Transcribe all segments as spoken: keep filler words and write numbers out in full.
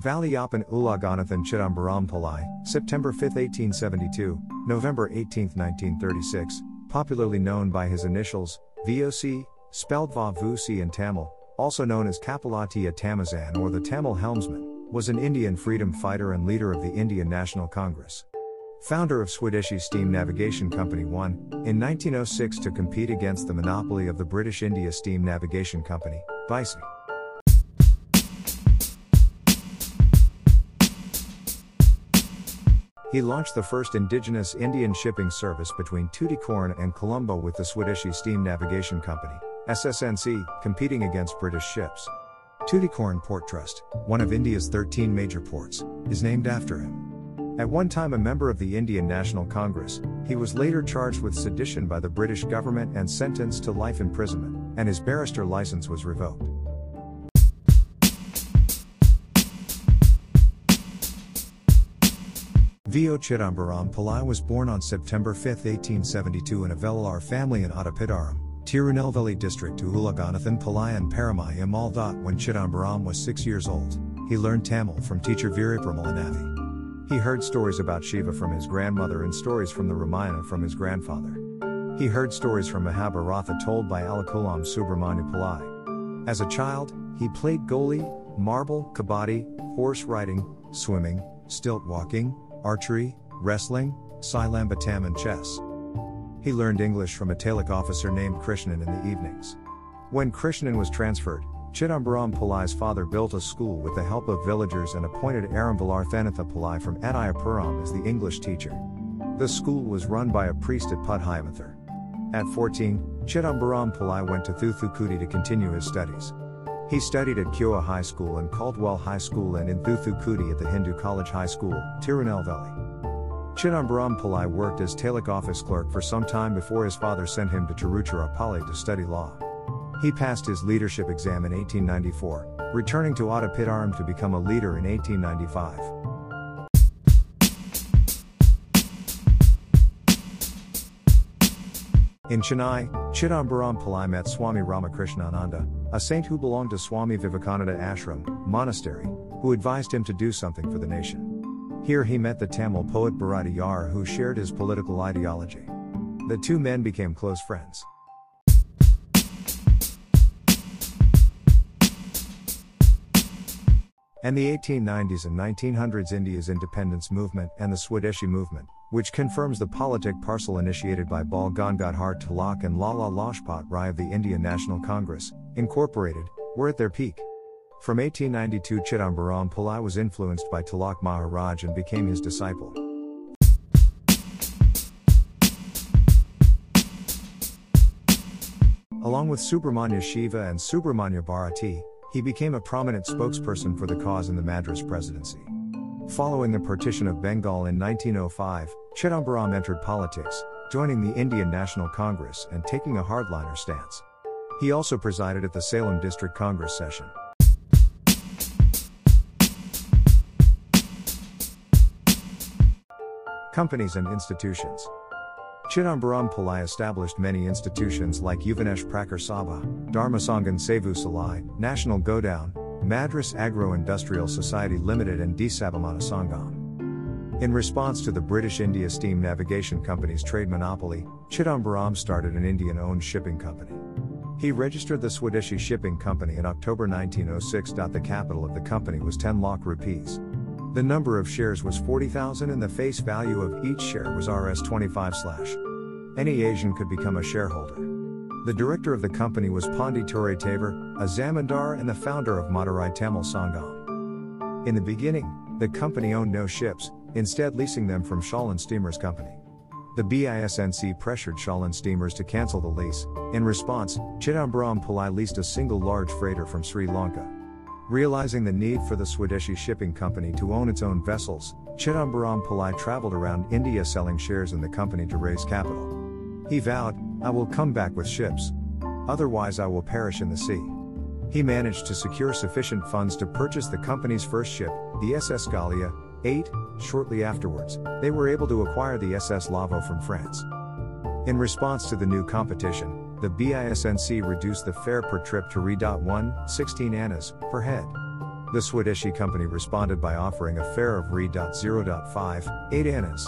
Valiyapan Ulaganathan Chidambaram Pillai, September fifth, eighteen seventy-two, November eighteenth, nineteen thirty-six, popularly known by his initials, V O C, spelled Va-Vusi in Tamil, also known as Kapilatiya Tamazan or the Tamil Helmsman, was an Indian freedom fighter and leader of the Indian National Congress. Founder of Swadeshi Steam Navigation Company one, in nineteen oh six to compete against the monopoly of the British India Steam Navigation Company, Bison. He launched the first indigenous Indian shipping service between Tuticorin and Colombo with the Swadeshi Steam Navigation Company, S S N C, competing against British ships. Tuticorin Port Trust, one of India's thirteen major ports, is named after him. At one time a member of the Indian National Congress, he was later charged with sedition by the British government and sentenced to life imprisonment, and his barrister license was revoked. V O Chidambaram Pillai was born on September fifth, eighteen seventy-two in a Vellalar family in Adapadaram, Tirunelveli district to Ulaganathan Pillai and Paramai Amal Dot. When Chidambaram was six years old, he learned Tamil from teacher Viripramilanavi. He heard stories about Shiva from his grandmother and stories from the Ramayana from his grandfather. He heard stories from Mahabharatha told by Alakulam Subramanya Pillai. As a child, he played goalie, marble, kabaddi, horse riding, swimming, stilt walking, archery, wrestling, silambatam and chess. He learned English from a Taluk officer named Krishnan in the evenings. When Krishnan was transferred, Chidambaram Pillai's father built a school with the help of villagers and appointed Arambalarthanatha Pillai from Adiyapuram as the English teacher. The school was run by a priest at Pudhayamathur. At fourteen, Chidambaram Pillai went to Thuthukudi to continue his studies. He studied at Kyoa High School and Caldwell High School and in Thuthukudi at the Hindu College High School, Tirunelveli. Chidambaram Pillai worked as Taluk office clerk for some time before his father sent him to Tiruchirappalli to study law. He passed his leadership exam in eighteen ninety-four, returning to Adapadaram to become a leader in eighteen ninety-five. In Chennai, Chidambaram Pillai met Swami Ramakrishnananda, a saint who belonged to Swami Vivekananda Ashram, monastery, who advised him to do something for the nation. Here he met the Tamil poet Bharathiyar who shared his political ideology. The two men became close friends. And the eighteen nineties and nineteen hundreds India's independence movement and the Swadeshi movement, which confirms the politic parcel initiated by Bal Gangadhar Tilak and Lala Lajpat Rai of the Indian National Congress, Incorporated, were at their peak. From eighteen ninety-two Chidambaram Pillai was influenced by Tilak Maharaj and became his disciple. Along with Subramanya Shiva and Subramanya Bharati, he became a prominent spokesperson for the cause in the Madras presidency. Following the partition of Bengal in nineteen oh five, Chidambaram entered politics, joining the Indian National Congress and taking a hardliner stance. He also presided at the Salem District Congress session. Companies and institutions. Chidambaram Pillai established many institutions like Yuvanesh Prakar Sabha, Dharma Sangam Sevu Salai, National Godown, Madras Agro Industrial Society Limited and Deshabhimana Sangam. In response to the British India Steam Navigation Company's trade monopoly, Chidambaram started an Indian-owned shipping company. He registered the Swadeshi Shipping Company in October nineteen oh six. The capital of the company was ten lakh rupees. The number of shares was forty thousand and the face value of each share was Rs twenty-five. Any Asian could become a shareholder. The director of the company was Pondi Turai Tavar, a zamindar and the founder of Madurai Tamil Sangam. In the beginning, the company owned no ships, instead leasing them from Shalin Steamers Company. The B I S N C pressured Shalin Steamers to cancel the lease. In response, Chidambaram Pillai leased a single large freighter from Sri Lanka. Realizing the need for the Swadeshi Shipping Company to own its own vessels, Chidambaram Pillai traveled around India selling shares in the company to raise capital. He vowed, "I will come back with ships. Otherwise I will perish in the sea." He managed to secure sufficient funds to purchase the company's first ship, the S S Gallia, eight. Shortly afterwards, they were able to acquire the S S Lavo from France. In response to the new competition, the B I S N C reduced the fare per trip to R one sixteen annas per head. The Swadeshi company responded by offering a fare of R point zero point five eight annas.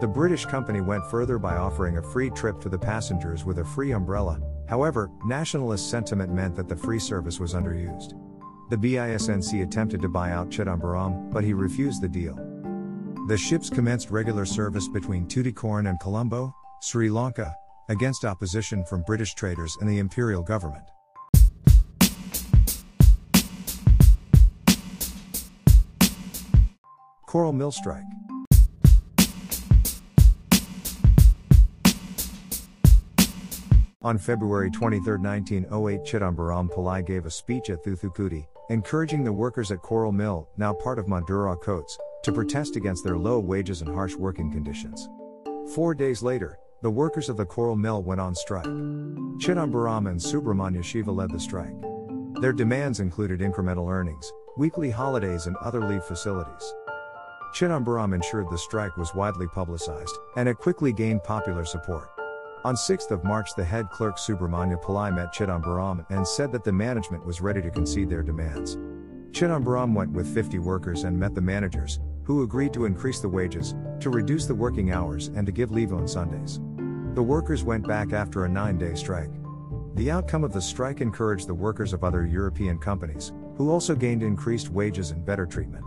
The British company went further by offering a free trip to the passengers with a free umbrella. However, nationalist sentiment meant that the free service was underused. The B I S N C attempted to buy out Chidambaram, but he refused the deal. The ships commenced regular service between Tuticorin and Colombo, Sri Lanka, against opposition from British traders and the imperial government. Coral Mill strike. On February twenty-third, nineteen oh eight, Chidambaram Pillai gave a speech at Thuthukudi, encouraging the workers at Coral Mill, now part of Mandura Coats, to protest against their low wages and harsh working conditions. Four days later, the workers of the Coral Mill went on strike. Chidambaram and Subramanya Shiva led the strike. Their demands included incremental earnings, weekly holidays and other leave facilities. Chidambaram ensured the strike was widely publicized, and it quickly gained popular support. On sixth of March, the head clerk Subramanya Pillai met Chidambaram and said that the management was ready to concede their demands. Chidambaram went with fifty workers and met the managers, who agreed to increase the wages, to reduce the working hours and to give leave on Sundays. The workers went back after a nine-day strike. The outcome of the strike encouraged the workers of other European companies, who also gained increased wages and better treatment.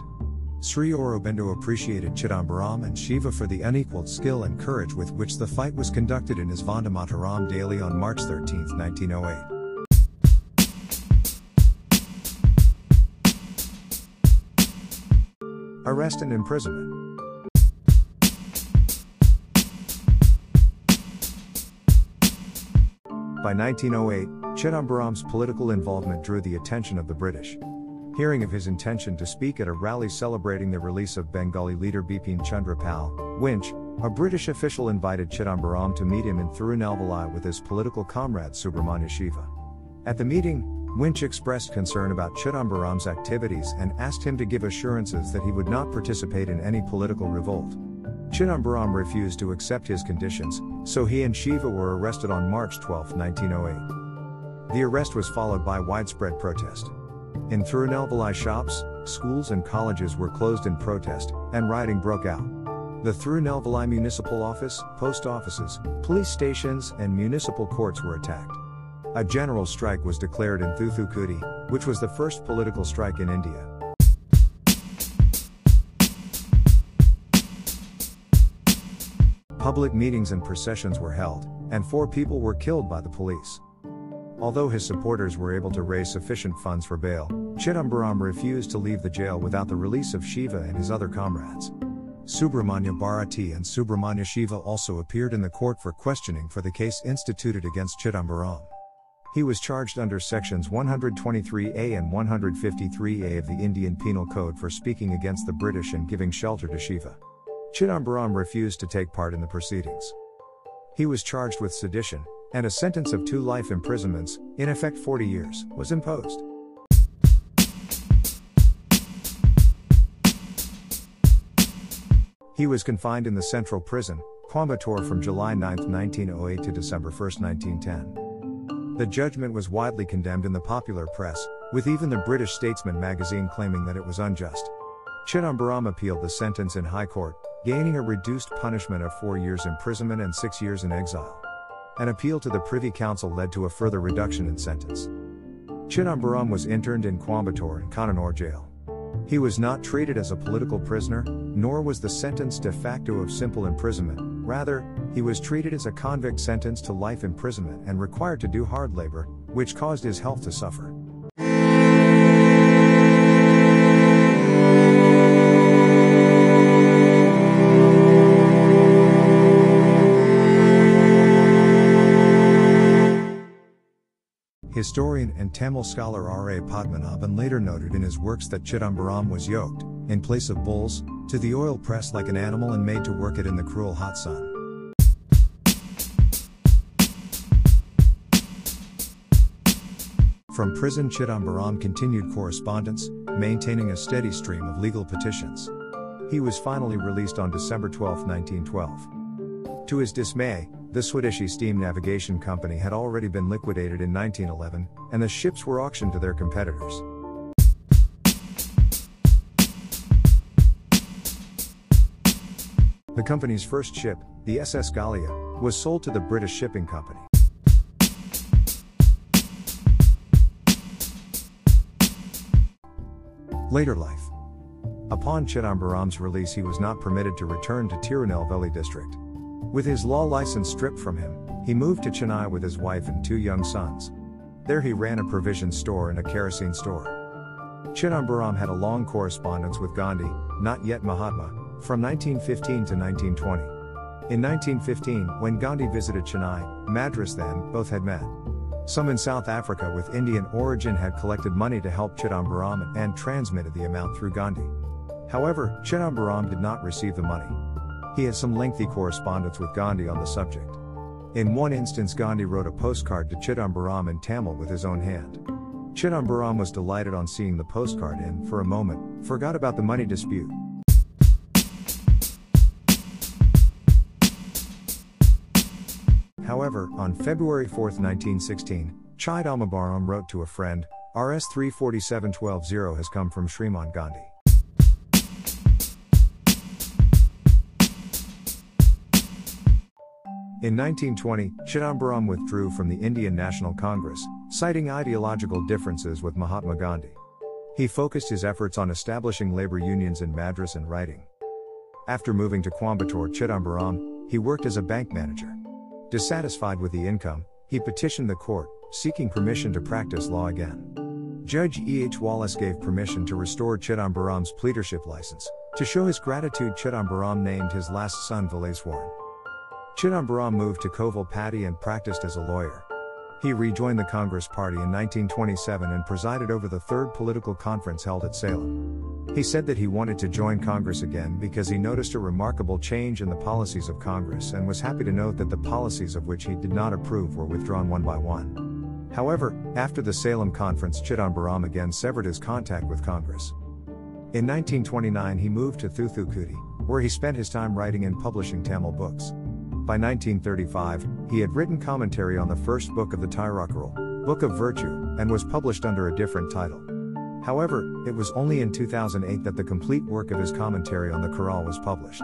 Sri Aurobindo appreciated Chidambaram and Shiva for the unequaled skill and courage with which the fight was conducted in his Vandamataram daily on March thirteenth, nineteen oh eight. Arrest and imprisonment. By nineteen oh eight, Chidambaram's political involvement drew the attention of the British. Hearing of his intention to speak at a rally celebrating the release of Bengali leader Bipin Chandra Pal, Winch, a British official invited Chidambaram to meet him in Thirunelveli with his political comrade Subramanya Shiva. At the meeting, Winch expressed concern about Chidambaram's activities and asked him to give assurances that he would not participate in any political revolt. Chidambaram refused to accept his conditions, so he and Shiva were arrested on March twelfth, nineteen oh eight. The arrest was followed by widespread protest. In Thirunelveli, shops, schools and colleges were closed in protest, and rioting broke out. The Thirunelveli municipal office, post offices, police stations and municipal courts were attacked. A general strike was declared in Thuthukudi, which was the first political strike in India. Public meetings and processions were held, and four people were killed by the police. Although his supporters were able to raise sufficient funds for bail, Chidambaram refused to leave the jail without the release of Shiva and his other comrades. Subramanya Bharati and Subramanya Shiva also appeared in the court for questioning for the case instituted against Chidambaram. He was charged under sections one twenty-three A and one fifty-three A of the Indian Penal Code for speaking against the British and giving shelter to Shiva. Chidambaram refused to take part in the proceedings. He was charged with sedition, and a sentence of two life imprisonments, in effect forty years, was imposed. He was confined in the Central Prison, Coimbatore from July ninth, nineteen oh eight to December first, nineteen ten. The judgment was widely condemned in the popular press, with even the British Statesman magazine claiming that it was unjust. Chidambaram appealed the sentence in High Court, gaining a reduced punishment of four years imprisonment and six years in exile. An appeal to the Privy Council led to a further reduction in sentence. Chidambaram was interned in Coimbatore and Cannanor jail. He was not treated as a political prisoner, nor was the sentence de facto of simple imprisonment. Rather, he was treated as a convict sentenced to life imprisonment and required to do hard labor, which caused his health to suffer. Historian and Tamil scholar R A Padmanabhan later noted in his works that Chidambaram was yoked, in place of bulls, to the oil press like an animal and made to work it in the cruel hot sun. From prison, Chidambaram continued correspondence, maintaining a steady stream of legal petitions. He was finally released on December twelfth, nineteen twelve. To his dismay, the Swadeshi Steam Navigation Company had already been liquidated in nineteen eleven, and the ships were auctioned to their competitors. The company's first ship, the S S Gallia, was sold to the British Shipping Company. Later life. Upon Chidambaram's release, he was not permitted to return to Tirunelveli district. With his law license stripped from him, he moved to Chennai with his wife and two young sons. There he ran a provision store and a kerosene store. Chidambaram had a long correspondence with Gandhi, not yet Mahatma, from nineteen fifteen to nineteen twenty. In nineteen fifteen, when Gandhi visited Chennai, Madras then, both had met. Some in South Africa with Indian origin had collected money to help Chidambaram and transmitted the amount through Gandhi. However, Chidambaram did not receive the money. He had some lengthy correspondence with Gandhi on the subject. In one instance, Gandhi wrote a postcard to Chidambaram in Tamil with his own hand. Chidambaram was delighted on seeing the postcard and, for a moment, forgot about the money dispute. However, on February fourth nineteen sixteen, Chidambaram wrote to a friend, R S three forty-seven twelve zero has come from Sriman Gandhi. In nineteen twenty, Chidambaram withdrew from the Indian National Congress, citing ideological differences with Mahatma Gandhi. He focused his efforts on establishing labor unions in Madras and writing. After moving to Coimbatore, Chidambaram, he worked as a bank manager. Dissatisfied with the income, he petitioned the court, seeking permission to practice law again. Judge E H Wallace gave permission to restore Chidambaram's pleadership license. To show his gratitude, Chidambaram named his last son Valeswaran. Chidambaram moved to Kovilpatti and practiced as a lawyer. He rejoined the Congress party in nineteen twenty-seven and presided over the third political conference held at Salem. He said that he wanted to join Congress again because he noticed a remarkable change in the policies of Congress and was happy to note that the policies of which he did not approve were withdrawn one by one. However, after the Salem conference, Chidambaram again severed his contact with Congress. In nineteen twenty-nine, he moved to Thuthukudi, where he spent his time writing and publishing Tamil books. By nineteen thirty-five, he had written commentary on the first book of the Tirukkural, Book of Virtue, and was published under a different title. However, it was only in two thousand eight that the complete work of his commentary on the Coral was published.